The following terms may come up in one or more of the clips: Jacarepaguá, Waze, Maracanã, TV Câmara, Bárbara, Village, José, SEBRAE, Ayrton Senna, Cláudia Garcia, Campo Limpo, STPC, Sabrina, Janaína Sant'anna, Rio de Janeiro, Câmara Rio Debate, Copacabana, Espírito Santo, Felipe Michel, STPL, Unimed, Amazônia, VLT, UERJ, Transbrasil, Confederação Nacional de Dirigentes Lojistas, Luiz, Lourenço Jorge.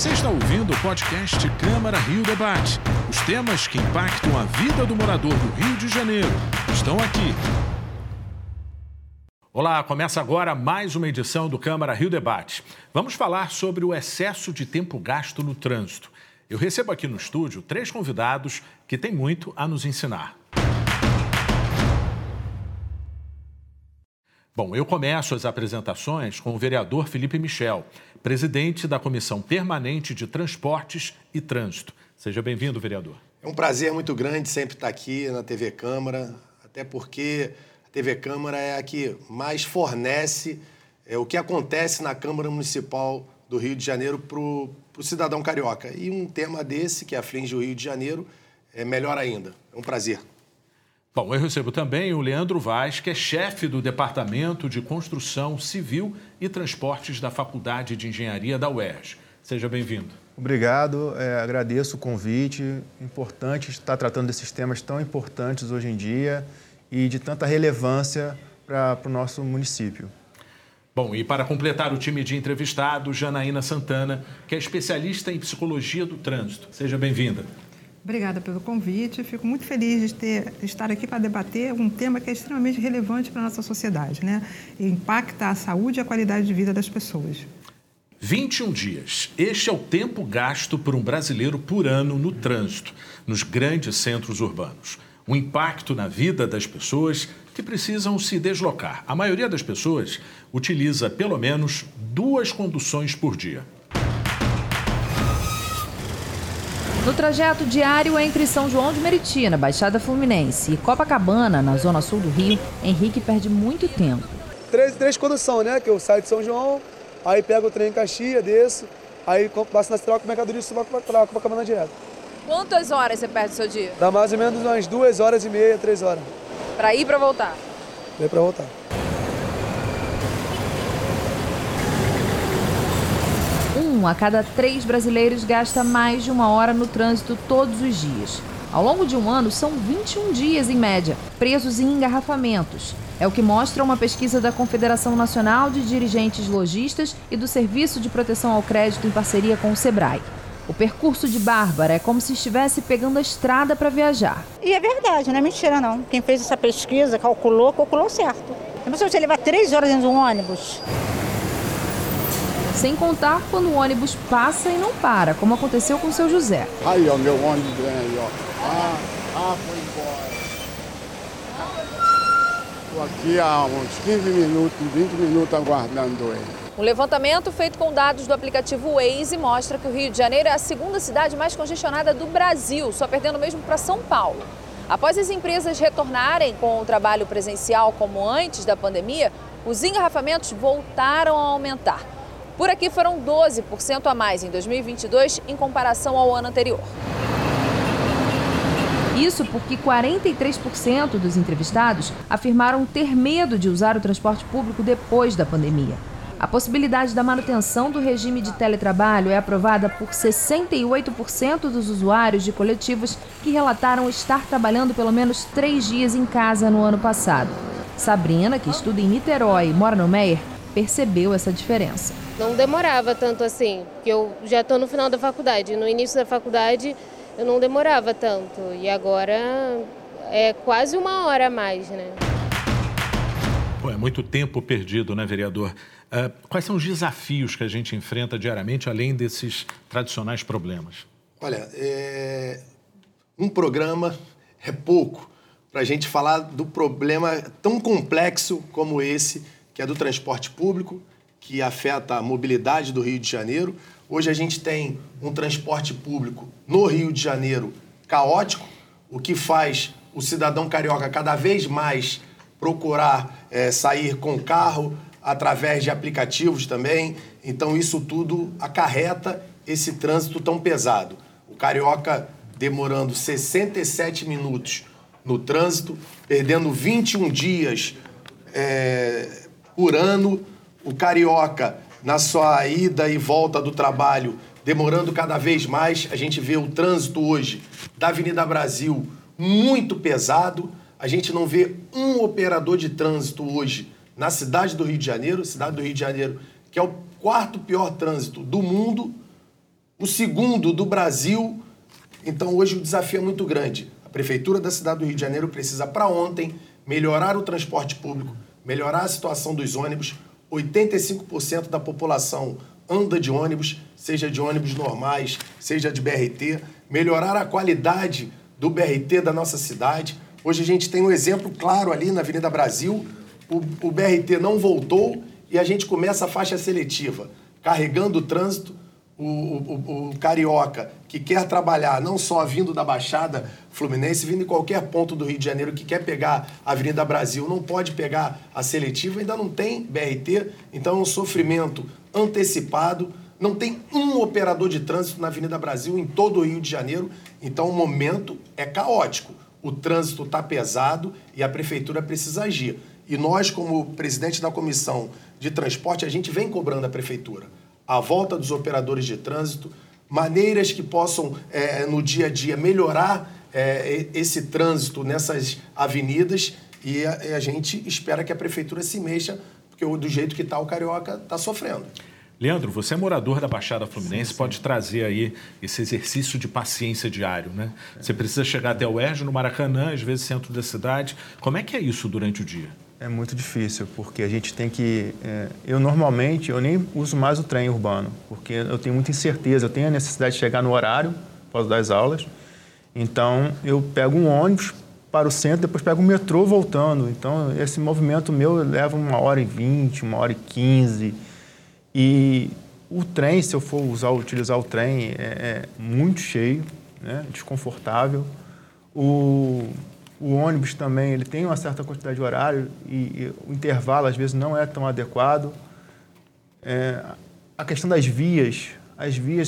Você está ouvindo o podcast Câmara Rio Debate. Os temas que impactam a vida do morador do Rio de Janeiro estão aqui. Olá, começa agora mais uma edição do Câmara Rio Debate. Vamos falar sobre o excesso de tempo gasto no trânsito. Eu recebo aqui no estúdio três convidados que têm muito a nos ensinar. Bom, eu começo as apresentações com o vereador Felipe Michel, presidente da Comissão Permanente de Transportes e Trânsito. Seja bem-vindo, vereador. É um prazer muito grande sempre estar aqui na TV Câmara, até porque a TV Câmara é a que mais fornece o que acontece na Câmara Municipal do Rio de Janeiro para o cidadão carioca. E um tema desse, que aflige o Rio de Janeiro, é melhor ainda. É um prazer. Bom, eu recebo também o Leandro Vaz, que é chefe do Departamento de Construção Civil e Transportes da Faculdade de Engenharia da UERJ. Seja bem-vindo. Obrigado, agradeço o convite. Importante estar tratando desses temas tão importantes hoje em dia e de tanta relevância para o nosso município. Bom, e para completar o time de entrevistados, Janaína Sant'anna, que é especialista em psicologia do trânsito. Seja bem-vinda. Obrigada pelo convite. Fico muito feliz de estar aqui para debater um tema que é extremamente relevante para a nossa sociedade, né? E impacta a saúde e a qualidade de vida das pessoas. 21 dias. Este é o tempo gasto por um brasileiro por ano no trânsito, nos grandes centros urbanos. Um impacto na vida das pessoas que precisam se deslocar. A maioria das pessoas utiliza pelo menos 2 conduções por dia. No trajeto diário entre São João de Meriti, na Baixada Fluminense, e Copacabana, na zona sul do Rio, Henrique perde muito tempo. Três conduções, né? Que eu saio de São João, aí pego o trem em Caxias, desço, aí passo na Central com mercadoria e subo para Copacabana direto. Quantas horas você perde o seu dia? Dá mais ou menos umas 2 horas e meia, 3 horas. Para ir e para voltar? Para ir para voltar. A cada 3 brasileiros gasta mais de 1 hora no trânsito todos os dias. Ao longo de um ano, são 21 dias, em média, presos em engarrafamentos. É o que mostra uma pesquisa da Confederação Nacional de Dirigentes Lojistas e do Serviço de Proteção ao Crédito em parceria com o SEBRAE. O percurso de Bárbara é como se estivesse pegando a estrada para viajar. E é verdade, não é mentira não. Quem fez essa pesquisa calculou certo. Não precisa levar 3 horas dentro de um ônibus. Sem contar quando o ônibus passa e não para, como aconteceu com o seu José. Aí, ó, meu ônibus vem aí, ó. Ah, foi embora. Estou aqui há uns 15 minutos, 20 minutos aguardando ele. Um levantamento feito com dados do aplicativo Waze mostra que o Rio de Janeiro é a segunda cidade mais congestionada do Brasil, só perdendo mesmo para São Paulo. Após as empresas retornarem com o trabalho presencial como antes da pandemia, os engarrafamentos voltaram a aumentar. Por aqui foram 12% a mais em 2022 em comparação ao ano anterior. Isso porque 43% dos entrevistados afirmaram ter medo de usar o transporte público depois da pandemia. A possibilidade da manutenção do regime de teletrabalho é aprovada por 68% dos usuários de coletivos que relataram estar trabalhando pelo menos 3 dias em casa no ano passado. Sabrina, que estuda em Niterói e mora no Meier, percebeu essa diferença. Não demorava tanto assim, porque eu já estou no final da faculdade. No início da faculdade eu não demorava tanto e agora é quase 1 hora a mais, né? Bom, é muito tempo perdido, né, vereador? Quais são os desafios que a gente enfrenta diariamente, além desses tradicionais problemas? Olha, um programa é pouco para a gente falar do problema tão complexo como esse, que é do transporte público, que afeta a mobilidade do Rio de Janeiro. Hoje a gente tem um transporte público no Rio de Janeiro caótico, o que faz o cidadão carioca cada vez mais procurar sair com carro, através de aplicativos também. Então isso tudo acarreta esse trânsito tão pesado. O carioca demorando 67 minutos no trânsito, perdendo 21 dias por ano, o carioca, na sua ida e volta do trabalho, demorando cada vez mais. A gente vê o trânsito hoje da Avenida Brasil muito pesado. A gente não vê um operador de trânsito hoje na cidade do Rio de Janeiro, que é o 4º pior trânsito do mundo. O segundo do Brasil. Então, hoje o desafio é muito grande. A Prefeitura da cidade do Rio de Janeiro precisa, para ontem, melhorar o transporte público, melhorar a situação dos ônibus. 85% da população anda de ônibus, seja de ônibus normais, seja de BRT. Melhorar a qualidade do BRT da nossa cidade. Hoje a gente tem um exemplo claro ali na Avenida Brasil. O BRT não voltou e a gente começa a faixa seletiva, carregando o trânsito. O carioca que quer trabalhar, não só vindo da Baixada Fluminense, vindo em qualquer ponto do Rio de Janeiro que quer pegar a Avenida Brasil, não pode pegar a seletiva, ainda não tem BRT, então é um sofrimento antecipado. Não tem um operador de trânsito na Avenida Brasil em todo o Rio de Janeiro, então o momento é caótico. O trânsito está pesado e a Prefeitura precisa agir. E nós, como presidente da Comissão de Transporte, a gente vem cobrando a Prefeitura a volta dos operadores de trânsito, maneiras que possam, no dia a dia, melhorar esse trânsito nessas avenidas, e a gente espera que a Prefeitura se mexa, porque do jeito que está, o carioca está sofrendo. Leandro, você é morador da Baixada Fluminense, sim, pode trazer aí esse exercício de paciência diário, né? Você precisa chegar até o UERJ, no Maracanã, às vezes centro da cidade. Como é que é isso durante o dia? É muito difícil, porque a gente tem que... Eu nem uso mais o trem urbano, porque eu tenho muita incerteza, eu tenho a necessidade de chegar no horário, por causa das aulas. Então, eu pego um ônibus para o centro, depois pego o metrô voltando. Então, esse movimento meu leva 1h20, 1h15. E o trem, se eu for utilizar o trem, é muito cheio, né? Desconfortável. O ônibus também, ele tem uma certa quantidade de horário e o intervalo, às vezes, não é tão adequado. A questão das vias,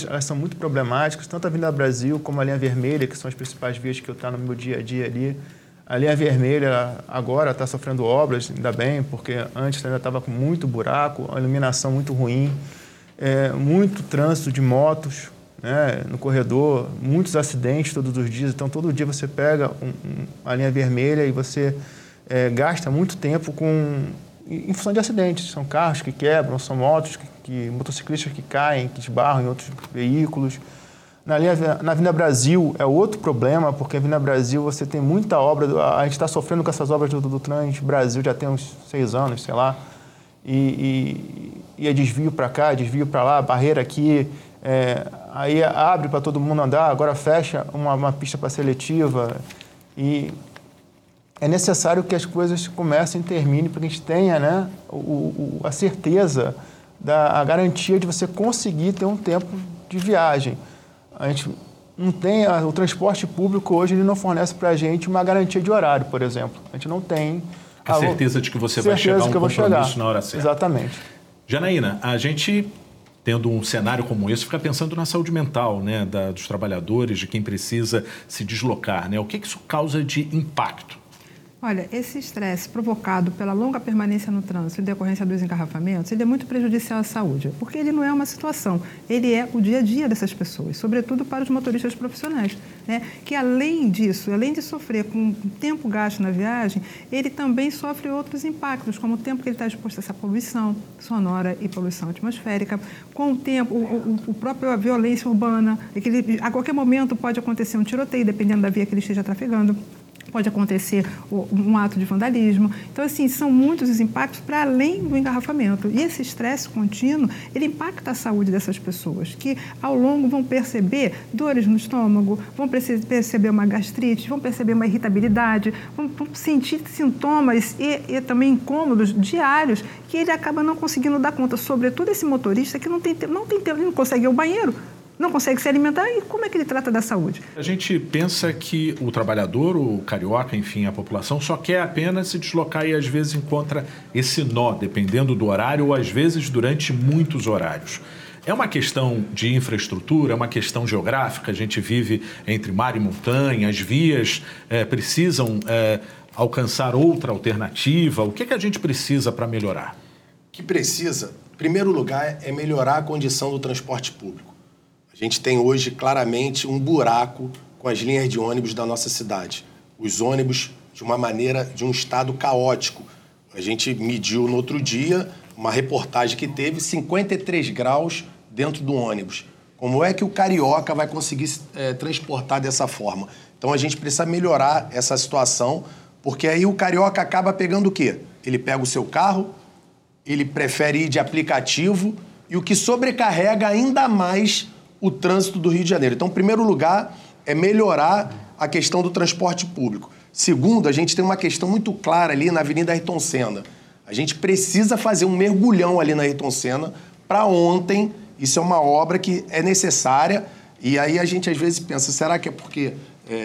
elas são muito problemáticas, tanto a Avenida Brasil como a Linha Vermelha, que são as principais vias que eu estou no meu dia a dia ali. A Linha Vermelha agora está sofrendo obras, ainda bem, porque antes ainda estava com muito buraco, a iluminação muito ruim, muito trânsito de motos, né, no corredor, muitos acidentes todos os dias. Então, todo dia você pega a Linha Vermelha e você gasta muito tempo em função de acidentes. São carros que quebram, são motos, motociclistas que caem, que esbarram em outros veículos. Na Avenida Brasil é outro problema, porque na Avenida Brasil você tem muita obra. A gente está sofrendo com essas obras do Transbrasil já tem uns 6 anos, sei lá. E é desvio para cá, desvio para lá, barreira aqui... Aí abre para todo mundo andar, agora fecha uma pista para seletiva. E é necessário que as coisas comecem e terminem para que a gente tenha, né, a certeza, a garantia de você conseguir ter um tempo de viagem. A gente não tem, o transporte público hoje ele não fornece para a gente uma garantia de horário, por exemplo. A gente não tem a certeza de que você vai chegar a um compromisso na hora certa. Exatamente. Janaína, a gente... tendo um cenário como esse, fica pensando na saúde mental, né, dos trabalhadores, de quem precisa se deslocar, né? O que isso causa de impacto? Olha, esse estresse provocado pela longa permanência no trânsito em decorrência dos engarrafamentos, ele é muito prejudicial à saúde, porque ele não é uma situação, ele é o dia a dia dessas pessoas, sobretudo para os motoristas profissionais, né? Que além disso, além de sofrer com tempo gasto na viagem, ele também sofre outros impactos, como o tempo que ele está exposto a essa poluição sonora e poluição atmosférica, com o tempo, o próprio, a violência urbana, que ele, a qualquer momento pode acontecer um tiroteio, dependendo da via que ele esteja trafegando. Pode acontecer um ato de vandalismo. Então, assim, são muitos os impactos para além do engarrafamento. E esse estresse contínuo, ele impacta a saúde dessas pessoas, que ao longo vão perceber dores no estômago, vão perceber uma gastrite, vão perceber uma irritabilidade, vão sentir sintomas e também incômodos diários que ele acaba não conseguindo dar conta. Sobretudo esse motorista que não tem tempo, ele não consegue ir ao banheiro, não consegue se alimentar, e como é que ele trata da saúde? A gente pensa que o trabalhador, o carioca, enfim, a população, só quer apenas se deslocar e às vezes encontra esse nó, dependendo do horário ou às vezes durante muitos horários. É uma questão de infraestrutura, é uma questão geográfica, a gente vive entre mar e montanha, as vias precisam alcançar outra alternativa. O que é que a gente precisa para melhorar? O que precisa, em primeiro lugar, é melhorar a condição do transporte público. A gente tem hoje, claramente, um buraco com as linhas de ônibus da nossa cidade. Os ônibus, de um estado caótico. A gente mediu, no outro dia, uma reportagem que teve 53 graus dentro do ônibus. Como é que o carioca vai conseguir transportar dessa forma? Então a gente precisa melhorar essa situação, porque aí o carioca acaba pegando o quê? Ele pega o seu carro, ele prefere ir de aplicativo, e o que sobrecarrega ainda mais o trânsito do Rio de Janeiro. Então, em primeiro lugar, é melhorar a questão do transporte público. Segundo, a gente tem uma questão muito clara ali na Avenida Ayrton Senna. A gente precisa fazer um mergulhão ali na Ayrton Senna para ontem. Isso é uma obra que é necessária. E aí a gente, às vezes, pensa, será que é porque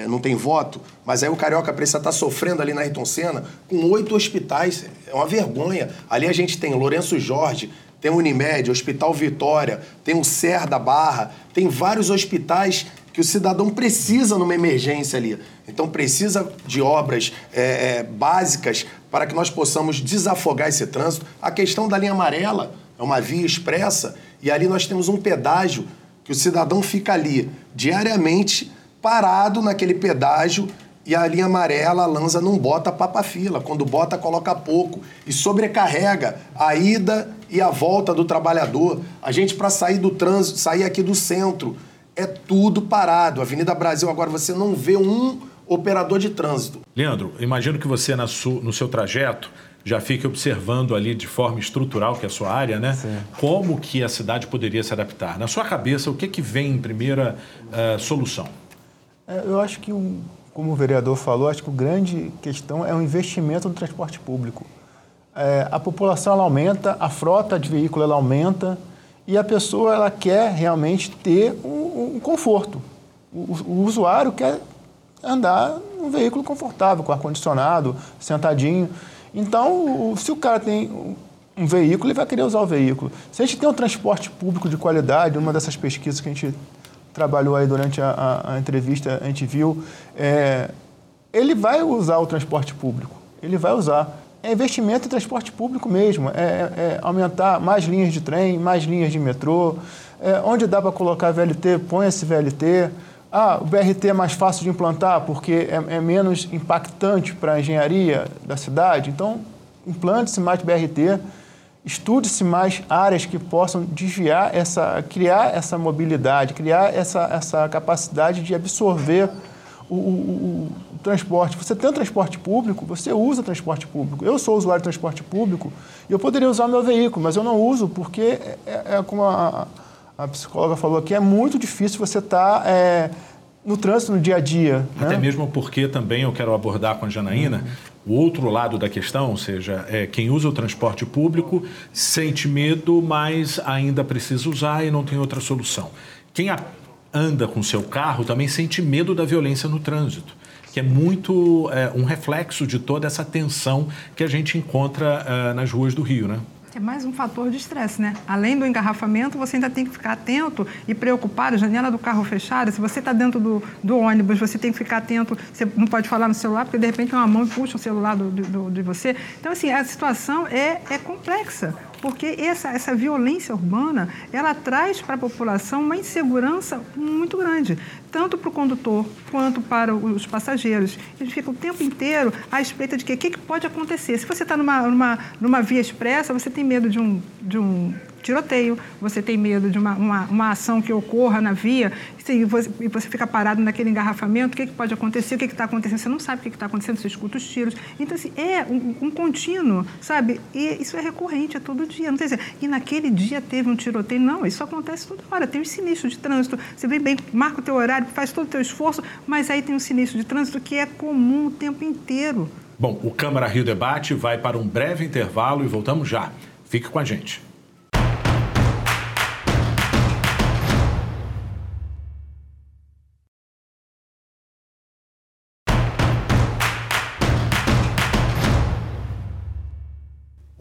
não tem voto? Mas aí o carioca precisa estar sofrendo ali na Ayrton Senna com 8 hospitais. É uma vergonha. Ali a gente tem Lourenço Jorge, tem Unimed, Hospital Vitória, tem o Ser da Barra, tem vários hospitais que o cidadão precisa numa emergência ali. Então precisa de obras básicas para que nós possamos desafogar esse trânsito. A questão da linha amarela é uma via expressa e ali nós temos um pedágio que o cidadão fica ali diariamente parado naquele pedágio e a linha amarela, a Lanza, não bota papa-fila. Quando bota, coloca pouco e sobrecarrega a ida e a volta do trabalhador. A gente, para sair do trânsito, sair aqui do centro, é tudo parado. Avenida Brasil, agora você não vê um operador de trânsito. Leandro, imagino que você, no seu trajeto, já fique observando ali de forma estrutural, que é a sua área, né? Sim. Como que a cidade poderia se adaptar? Na sua cabeça, o que, que vem em primeira solução? Eu acho que, como o vereador falou, acho que a grande questão é o investimento no transporte público. A população ela aumenta, a frota de veículo ela aumenta, e a pessoa ela quer realmente ter um conforto. O usuário quer andar num veículo confortável, com ar-condicionado, sentadinho. Então, se o cara tem um veículo, ele vai querer usar o veículo. Se a gente tem um transporte público de qualidade, uma dessas pesquisas que a gente trabalhou aí durante a entrevista, a gente viu, ele vai usar o transporte público, ele vai usar. É investimento em transporte público mesmo, aumentar mais linhas de trem, mais linhas de metrô, onde dá para colocar VLT, põe esse VLT. Ah, o BRT é mais fácil de implantar porque é menos impactante para a engenharia da cidade, então implante-se mais BRT, estude-se mais áreas que possam desviar, criar essa mobilidade, criar essa capacidade de absorver o transporte. Você tem um transporte público, você usa transporte público. Eu sou usuário de transporte público e eu poderia usar meu veículo, mas eu não uso porque, como a psicóloga falou aqui, é muito difícil você estar no trânsito no dia a dia. Até mesmo porque também eu quero abordar com a Janaína o outro lado da questão, ou seja, quem usa o transporte público sente medo, mas ainda precisa usar e não tem outra solução. Quem anda com seu carro também sente medo da violência no trânsito, que é muito um reflexo de toda essa tensão que a gente encontra nas ruas do Rio, né? É mais um fator de estresse, né? Além do engarrafamento, você ainda tem que ficar atento e preocupado, janela do carro fechada, se você está dentro do ônibus, você tem que ficar atento, você não pode falar no celular, porque de repente uma mão puxa o celular de você. Então, assim, a situação é complexa. Porque essa violência urbana, ela traz para a população uma insegurança muito grande, tanto para o condutor quanto para os passageiros. Eles ficam o tempo inteiro à espreita de que pode acontecer. Se você está numa via expressa, você tem medo de um tiroteio, você tem medo de uma ação que ocorra na via e você fica parado naquele engarrafamento, o que pode acontecer, o que está acontecendo, você não sabe o que está acontecendo, você escuta os tiros. Então, assim, um contínuo, sabe? E isso é recorrente, é todo dia. Não tem assim, e naquele dia teve um tiroteio. Não, isso acontece toda hora. Tem um sinistro de trânsito, você vem bem, marca o teu horário, faz todo o teu esforço, mas aí tem um sinistro de trânsito que é comum o tempo inteiro. Bom, o Câmara Rio Debate vai para um breve intervalo e voltamos já. Fique com a gente.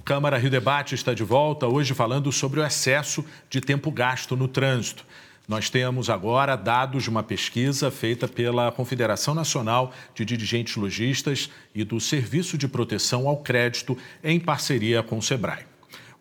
Câmara Rio Debate está de volta hoje falando sobre o excesso de tempo gasto no trânsito. Nós temos agora dados de uma pesquisa feita pela Confederação Nacional de Dirigentes Lojistas e do Serviço de Proteção ao Crédito em parceria com o SEBRAE.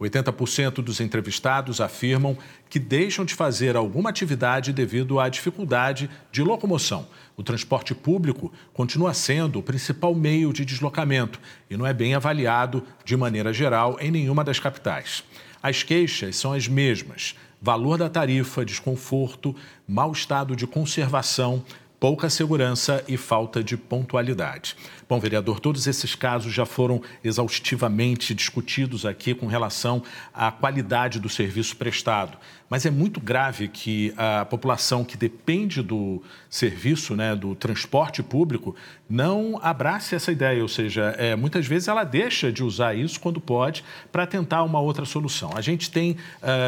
80% dos entrevistados afirmam que deixam de fazer alguma atividade devido à dificuldade de locomoção. O transporte público continua sendo o principal meio de deslocamento e não é bem avaliado, de maneira geral, em nenhuma das capitais. As queixas são as mesmas. valor da tarifa, desconforto, mau estado de conservação, pouca segurança e falta de pontualidade. Bom, vereador, todos esses casos já foram exaustivamente discutidos aqui com relação à qualidade do serviço prestado. Mas é muito grave que a população que depende do serviço, né, do transporte público, não abrace essa ideia. Ou seja, muitas vezes ela deixa de usar isso quando pode para tentar uma outra solução. A gente tem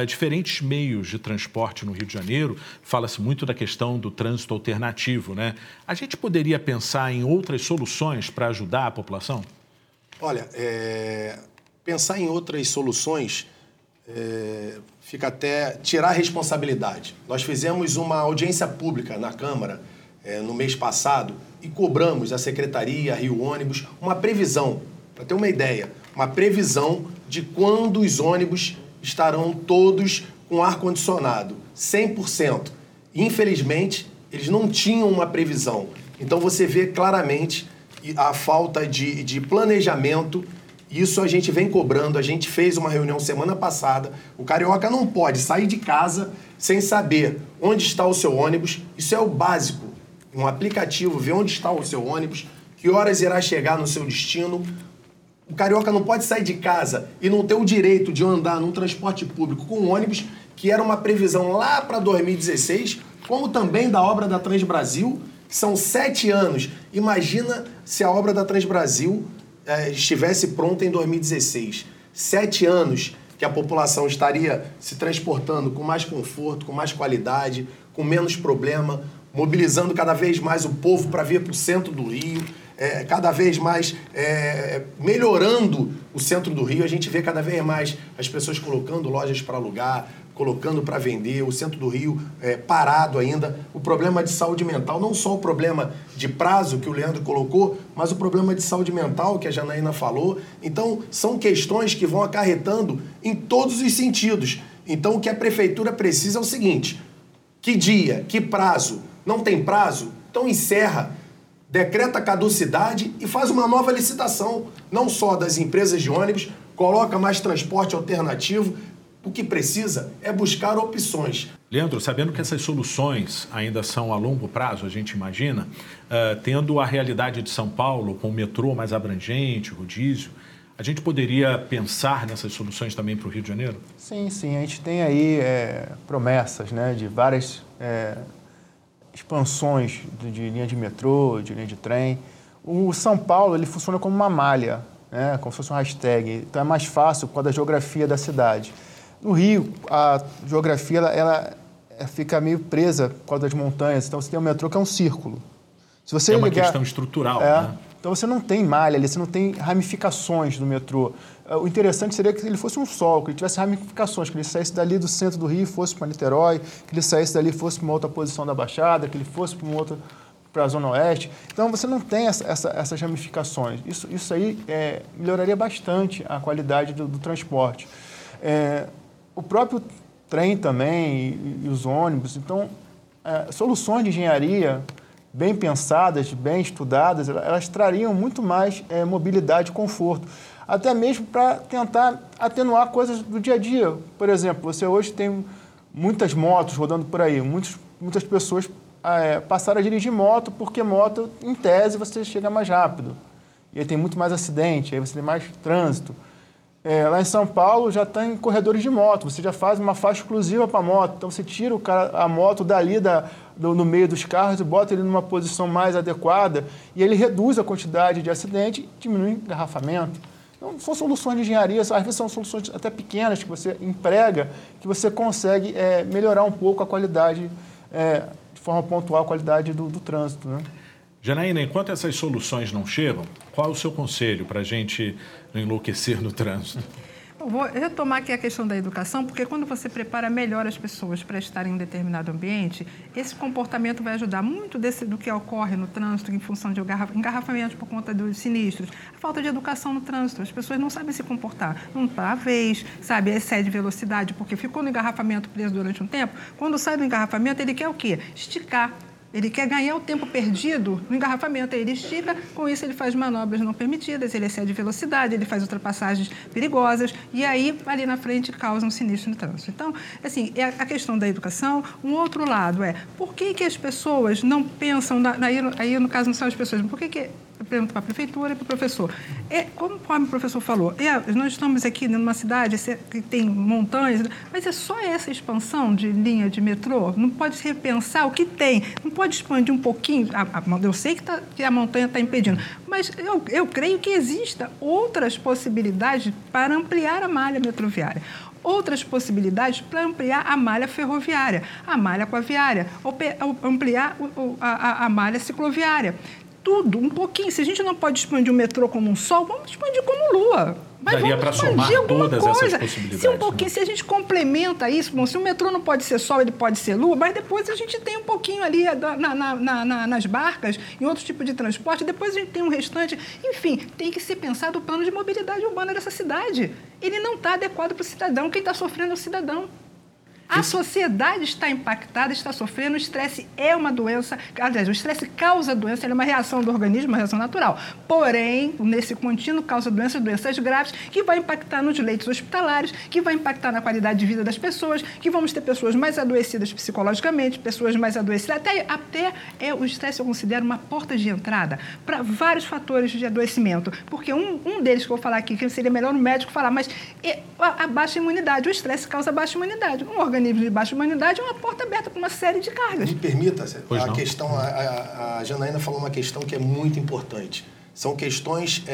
diferentes meios de transporte no Rio de Janeiro. Fala-se muito da questão do trânsito alternativo, né? A gente poderia pensar em outras soluções para ajudar a população? Olha, pensar em outras soluções fica até tirar a responsabilidade. Nós fizemos uma audiência pública na Câmara no mês passado e cobramos a Secretaria, a Rio Ônibus, uma previsão, para ter uma ideia, uma previsão de quando os ônibus estarão todos com ar-condicionado, 100%. Infelizmente, eles não tinham uma previsão. Então, você vê claramente a falta de planejamento. Isso a gente vem cobrando. A gente fez uma reunião semana passada. O carioca não pode sair de casa sem saber onde está o seu ônibus. Isso é o básico. Um aplicativo, ver onde está o seu ônibus, que horas irá chegar no seu destino. O carioca não pode sair de casa e não ter o direito de andar num transporte público com um ônibus, que era uma previsão lá para 2016, como também da obra da Transbrasil, que são 7 anos. Imagina se a obra da Transbrasil estivesse pronta em 2016. 7 anos que a população estaria se transportando com mais conforto, com mais qualidade, com menos problema, mobilizando cada vez mais o povo para vir para o centro do Rio, cada vez mais melhorando o centro do Rio. A gente vê cada vez mais as pessoas colocando lojas para alugar, colocando para vender, o centro do Rio parado ainda. O problema de saúde mental, não só o problema de prazo que o Leandro colocou, mas o problema de saúde mental que a Janaína falou. Então, são questões que vão acarretando em todos os sentidos. Então, o que a prefeitura precisa é o seguinte: que dia, que prazo? Não tem prazo? Então, encerra, decreta a caducidade e faz uma nova licitação, não só das empresas de ônibus, coloca mais transporte alternativo. O que precisa é buscar opções. Leandro, sabendo que essas soluções ainda são a longo prazo, a gente imagina, tendo a realidade de São Paulo com o metrô mais abrangente, rodízio, a gente poderia pensar nessas soluções também para o Rio de Janeiro? Sim, sim. A gente tem aí promessas, né, de várias expansões de linha de metrô, de linha de trem. O São Paulo ele funciona como uma malha, né, como se fosse um hashtag. Então é mais fácil por causa da geografia da cidade. No Rio, a geografia ela fica meio presa por causa das montanhas. Então, você tem um metrô que é um círculo. Se você é uma questão estrutural, né? Então, você não tem malha ali, você não tem ramificações do metrô. O interessante seria que ele fosse um sol, que ele tivesse ramificações, que ele saísse dali do centro do Rio e fosse para Niterói, que ele saísse dali e fosse para uma outra posição da Baixada, que ele fosse para uma outra, para a Zona Oeste. Então, você não tem essas ramificações. Isso aí melhoraria bastante a qualidade do transporte. O próprio trem também e os ônibus. Então, soluções de engenharia bem pensadas, bem estudadas, elas trariam muito mais mobilidade e conforto. Até mesmo para tentar atenuar coisas do dia a dia. Por exemplo, você hoje tem muitas motos rodando por aí. Muitas pessoas passaram a dirigir moto porque moto, em tese, você chega mais rápido. E aí tem muito mais acidente, aí você tem mais trânsito. Lá em São Paulo já tem corredores de moto, você já faz uma faixa exclusiva para moto. Então você tira a moto dali no meio dos carros e bota ele numa posição mais adequada e ele reduz a quantidade de acidente, diminui o engarrafamento. Então são soluções de engenharia, às vezes são soluções até pequenas que você emprega, que você consegue melhorar um pouco a qualidade, de forma pontual, a qualidade do trânsito, né? Janaína, enquanto essas soluções não chegam, qual é o seu conselho para a gente não enlouquecer no trânsito? Eu vou retomar aqui a questão da educação, porque quando você prepara melhor as pessoas para estarem em um determinado ambiente, esse comportamento vai ajudar muito do que ocorre no trânsito em função de engarrafamento por conta dos sinistros. A falta de educação no trânsito, as pessoas não sabem se comportar, não está à vez, sabe, excede velocidade, porque ficou no engarrafamento preso durante um tempo, quando sai do engarrafamento ele quer o quê? Esticar. Ele quer ganhar o tempo perdido no engarrafamento, aí ele estica, com isso ele faz manobras não permitidas, ele excede velocidade, ele faz ultrapassagens perigosas e aí, ali na frente, causa um sinistro no trânsito. Então, assim, é a questão da educação. Um outro lado é, por que que as pessoas não pensam, aí no caso não são as pessoas, por que que... Eu pergunto para a prefeitura e para o professor. Como o professor falou, nós estamos aqui numa cidade que tem montanhas, mas é só essa expansão de linha de metrô? Não pode repensar o que tem? Não pode expandir um pouquinho? Eu sei que a montanha está impedindo, mas eu creio que existam outras possibilidades para ampliar a malha metroviária. Outras possibilidades para ampliar a malha ferroviária, a malha aquaviária, ampliar a malha cicloviária. Tudo, um pouquinho. Se a gente não pode expandir o metrô como um sol, vamos expandir como lua. Mas daria para somar todas essas possibilidades. Se um pouquinho, né? Se a gente complementa isso, bom, se o metrô não pode ser sol, ele pode ser lua, mas depois a gente tem um pouquinho ali nas barcas, em outro tipo de transporte, depois a gente tem um restante. Enfim, tem que ser pensado o plano de mobilidade urbana dessa cidade. Ele não está adequado para o cidadão. Quem está sofrendo é o cidadão. A sociedade está impactada, está sofrendo, o estresse é uma doença, aliás, o estresse causa doença, ele é uma reação do organismo, uma reação natural. Porém, nesse contínuo causa doenças graves, que vai impactar nos leitos hospitalares, que vai impactar na qualidade de vida das pessoas, que vamos ter pessoas mais adoecidas psicologicamente, pessoas mais adoecidas, até o estresse eu considero uma porta de entrada para vários fatores de adoecimento, porque um deles que eu vou falar aqui, que seria melhor o médico falar, mas a baixa imunidade, o estresse causa baixa imunidade, um organismo de baixa humanidade é uma porta aberta para uma série de cargas. Me permita, a questão, a Janaína falou uma questão que é muito importante. São questões,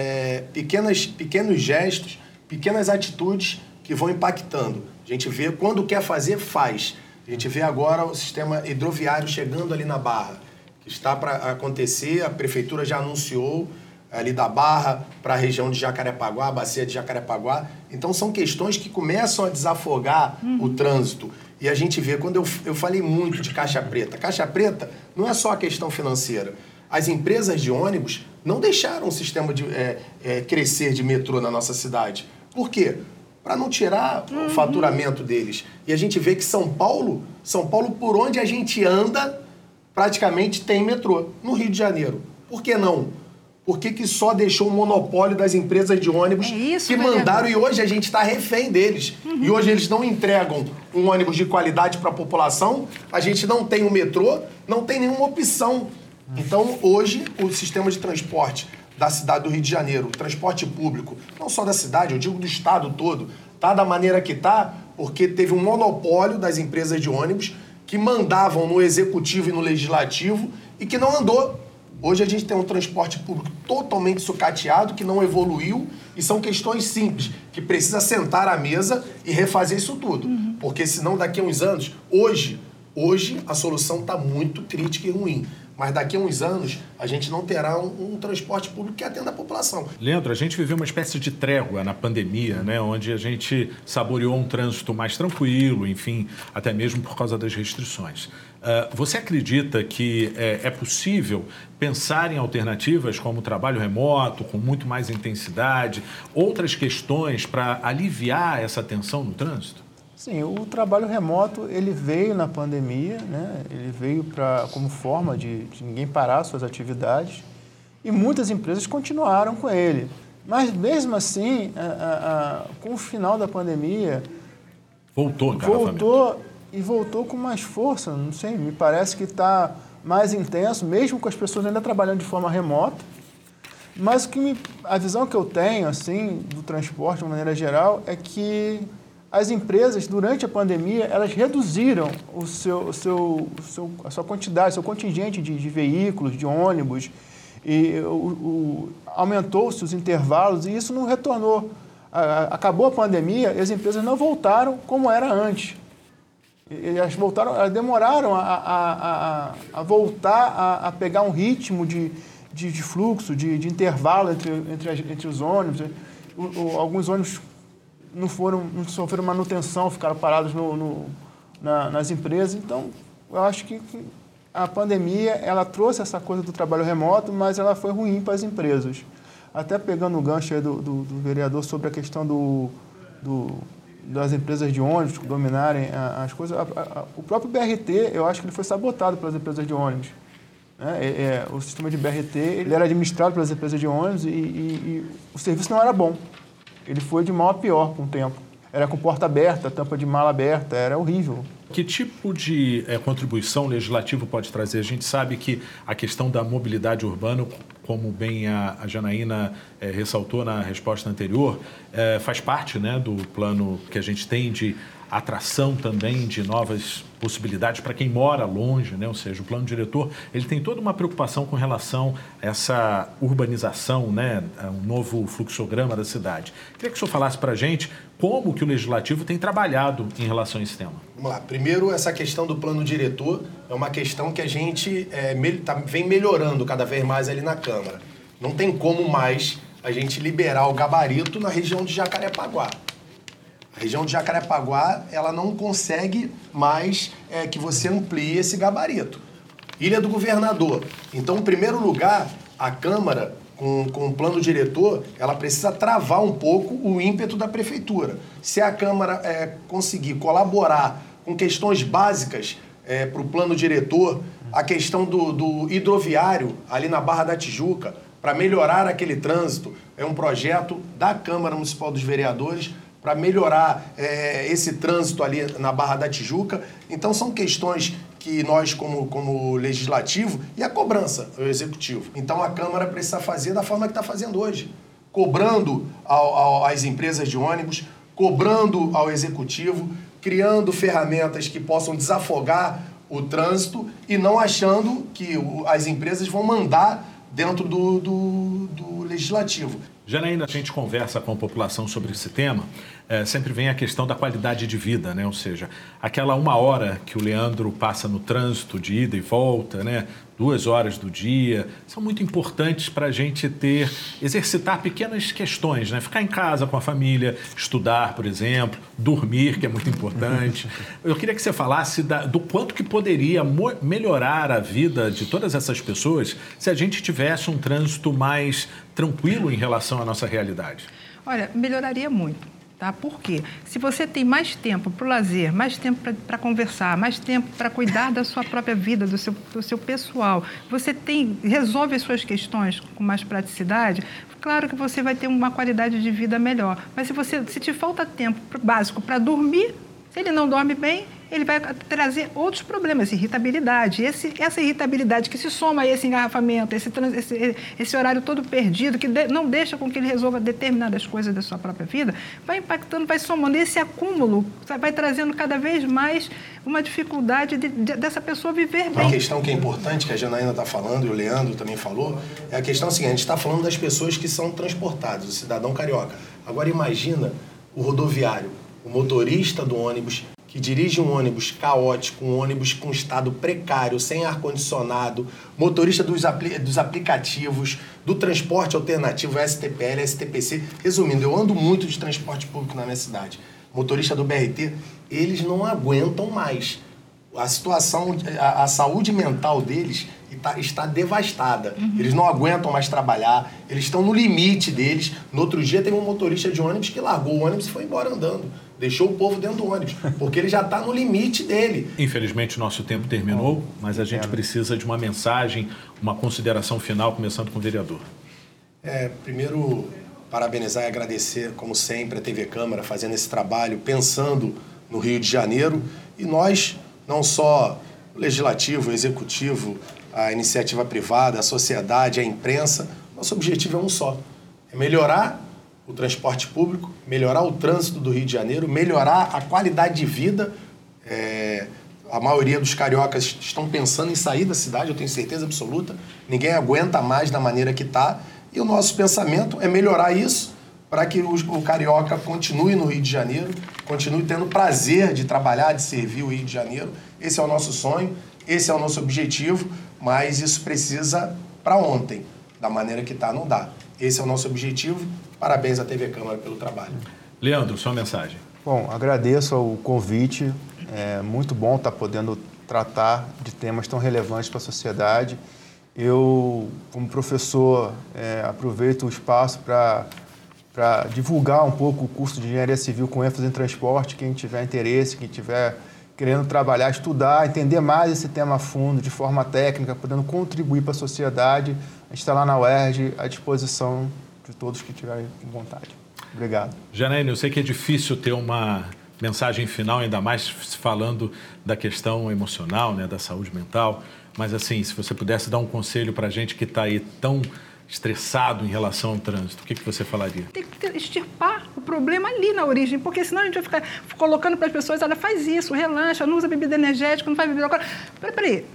pequenos gestos, pequenas atitudes que vão impactando. A gente vê quando quer fazer, faz. A gente vê agora o sistema hidroviário chegando ali na Barra, que está para acontecer, a prefeitura já anunciou ali da Barra para a região de Jacarepaguá, a bacia de Jacarepaguá. Então, são questões que começam a desafogar o trânsito. E a gente vê, quando eu falei muito de Caixa Preta. Caixa Preta não é só a questão financeira. As empresas de ônibus não deixaram o sistema de, crescer de metrô na nossa cidade. Por quê? Para não tirar o faturamento deles. E a gente vê que São Paulo, por onde a gente anda, praticamente tem metrô. No Rio de Janeiro. Por que não? Por que só deixou o monopólio das empresas de ônibus que mandaram e hoje a gente está refém deles? E hoje eles não entregam um ônibus de qualidade para a população, a gente não tem um metrô, não tem nenhuma opção. Então, hoje, o sistema de transporte da cidade do Rio de Janeiro, o transporte público, não só da cidade, eu digo do estado todo, está da maneira que está, porque teve um monopólio das empresas de ônibus que mandavam no executivo e no legislativo e que não andou. Hoje a gente tem um transporte público totalmente sucateado, que não evoluiu, e são questões simples, que precisa sentar à mesa e refazer isso tudo. Porque senão daqui a uns anos, hoje a solução está muito crítica e ruim. Mas daqui a uns anos a gente não terá um transporte público que atenda a população. Leandro, a gente viveu uma espécie de trégua na pandemia, né? Onde a gente saboreou um trânsito mais tranquilo, enfim, até mesmo por causa das restrições. Você acredita que é possível pensar em alternativas como trabalho remoto, com muito mais intensidade, outras questões para aliviar essa tensão no trânsito? Sim, o trabalho remoto ele veio na pandemia, né? Ele veio como forma de ninguém parar suas atividades e muitas empresas continuaram com ele. Mas mesmo assim, com o final da pandemia, voltou com mais força, não sei, me parece que está mais intenso, mesmo com as pessoas ainda trabalhando de forma remota. Mas a visão que eu tenho assim, do transporte de maneira geral é que as empresas, durante a pandemia, elas reduziram a sua quantidade, seu contingente de veículos, de ônibus, e aumentou-se os intervalos e isso não retornou. Acabou a pandemia e as empresas não voltaram como era antes. E elas demoraram a voltar a pegar um ritmo de fluxo, de intervalo entre os ônibus. Alguns ônibus não sofreram manutenção, ficaram parados nas empresas. Então, eu acho que a pandemia ela trouxe essa coisa do trabalho remoto, mas ela foi ruim para as empresas. Até pegando o gancho aí do vereador sobre a questão das empresas de ônibus dominarem as coisas, o próprio BRT, eu acho que ele foi sabotado pelas empresas de ônibus. O sistema de BRT ele era administrado pelas empresas de ônibus e o serviço não era bom. Ele foi de mal a pior com o tempo. Era com porta aberta, tampa de mala aberta, era horrível. Que tipo de contribuição o legislativo pode trazer? A gente sabe que a questão da mobilidade urbana, como bem a Janaína ressaltou na resposta anterior, faz parte, né, do plano que a gente tem de atração também de novas possibilidades para quem mora longe, né? Ou seja, o plano diretor ele tem toda uma preocupação com relação a essa urbanização, né? Um novo fluxograma da cidade. Queria que o senhor falasse para a gente como que o Legislativo tem trabalhado em relação a esse tema. Vamos lá. Primeiro, essa questão do plano diretor é uma questão que a gente vem melhorando cada vez mais ali na Câmara. Não tem como mais a gente liberar o gabarito na região de Jacarepaguá. A região de Jacarepaguá, ela não consegue mais que você amplie esse gabarito. Ilha do Governador. Então, em primeiro lugar, a Câmara, com o plano diretor, ela precisa travar um pouco o ímpeto da Prefeitura. Se a Câmara conseguir colaborar com questões básicas para o plano diretor, a questão do hidroviário ali na Barra da Tijuca, para melhorar aquele trânsito, é um projeto da Câmara Municipal dos Vereadores para melhorar esse trânsito ali na Barra da Tijuca. Então, são questões que nós, como legislativo, e a cobrança, o executivo. Então, a Câmara precisa fazer da forma que está fazendo hoje, cobrando as empresas de ônibus, cobrando ao executivo, criando ferramentas que possam desafogar o trânsito e não achando que as empresas vão mandar dentro do legislativo. Janaína, a gente conversa com a população sobre esse tema, sempre vem a questão da qualidade de vida, né? Ou seja, aquela uma hora que o Leandro passa no trânsito de ida e volta, né? 2 horas do dia, são muito importantes para a gente exercitar pequenas questões, né? Ficar em casa com a família, estudar, por exemplo, dormir, que é muito importante. Eu queria que você falasse do quanto que poderia melhorar a vida de todas essas pessoas se a gente tivesse um trânsito mais tranquilo em relação à nossa realidade? Olha, melhoraria muito, tá? Por quê? Se você tem mais tempo para o lazer, mais tempo para conversar, mais tempo para cuidar da sua própria vida, do seu pessoal, você resolve as suas questões com mais praticidade, claro que você vai ter uma qualidade de vida melhor. Mas se te falta tempo básico para dormir, se ele não dorme bem, ele vai trazer outros problemas, irritabilidade. Essa irritabilidade que se soma a esse engarrafamento, esse horário todo perdido, que não deixa com que ele resolva determinadas coisas da sua própria vida, vai impactando, vai somando. Esse acúmulo vai trazendo cada vez mais uma dificuldade dessa pessoa viver bem. Uma questão que é importante, que a Janaína está falando e o Leandro também falou, é a questão seguinte: a gente está falando das pessoas que são transportadas, o cidadão carioca. Agora imagina o rodoviário, o motorista do ônibus, que dirige um ônibus caótico, um ônibus com estado precário, sem ar-condicionado, motorista dos aplicativos, do transporte alternativo, STPL, STPC. Resumindo, eu ando muito de transporte público na minha cidade. Motorista do BRT, eles não aguentam mais. A situação, a saúde mental deles está devastada. Uhum. Eles não aguentam mais trabalhar, eles estão no limite deles. No outro dia, teve um motorista de ônibus que largou o ônibus e foi embora andando. Deixou o povo dentro do ônibus, porque ele já está no limite dele. Infelizmente, o nosso tempo terminou, mas a gente precisa de uma mensagem, uma consideração final, começando com o vereador. Primeiro, parabenizar e agradecer, como sempre, a TV Câmara, fazendo esse trabalho, pensando no Rio de Janeiro. E nós, não só o Legislativo, o Executivo, a iniciativa privada, a sociedade, a imprensa, nosso objetivo é um só, é melhorar o transporte público, melhorar o trânsito do Rio de Janeiro, melhorar a qualidade de vida. A maioria dos cariocas estão pensando em sair da cidade, eu tenho certeza absoluta, ninguém aguenta mais da maneira que está, e o nosso pensamento é melhorar isso para que o carioca continue no Rio de Janeiro, continue tendo prazer de trabalhar, de servir o Rio de Janeiro. Esse é o nosso sonho, esse é o nosso objetivo, mas isso precisa para ontem, da maneira que está, não dá. Esse é o nosso objetivo. Parabéns à TV Câmara pelo trabalho. Leandro, sua mensagem. Bom, agradeço o convite. É muito bom estar podendo tratar de temas tão relevantes para a sociedade. Eu, como professor, aproveito o espaço para divulgar um pouco o curso de Engenharia Civil com ênfase em transporte. Quem tiver interesse, quem tiver querendo trabalhar, estudar, entender mais esse tema a fundo, de forma técnica, podendo contribuir para a sociedade. A gente está lá na UERJ à disposição de todos que tiverem vontade. Obrigado. Janaína, eu sei que é difícil ter uma mensagem final, ainda mais falando da questão emocional, né, da saúde mental, mas assim, se você pudesse dar um conselho para a gente que está aí tão estressado em relação ao trânsito, o que você falaria? Tem que extirpar o problema ali na origem, porque senão a gente vai ficar colocando para as pessoas, olha, faz isso, relaxa, não usa bebida energética, não faz bebida alcoólica. Peraí,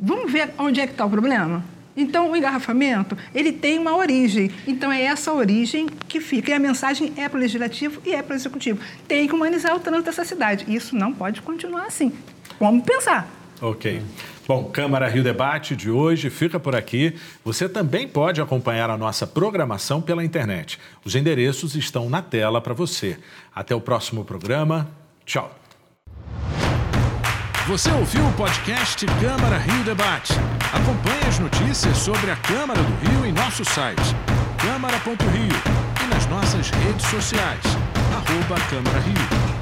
vamos ver onde é que está o problema? Então, o engarrafamento, ele tem uma origem. Então, é essa origem que fica. E a mensagem é para o legislativo e é para o executivo. Tem que humanizar o trânsito dessa cidade. Isso não pode continuar assim. Vamos pensar. Ok. Bom, Câmara Rio Debate de hoje fica por aqui. Você também pode acompanhar a nossa programação pela internet. Os endereços estão na tela para você. Até o próximo programa. Tchau. Você ouviu o podcast Câmara Rio Debate. Acompanhe as notícias sobre a Câmara do Rio em nosso site, câmara.rio, e nas nossas redes sociais, @Câmara Rio.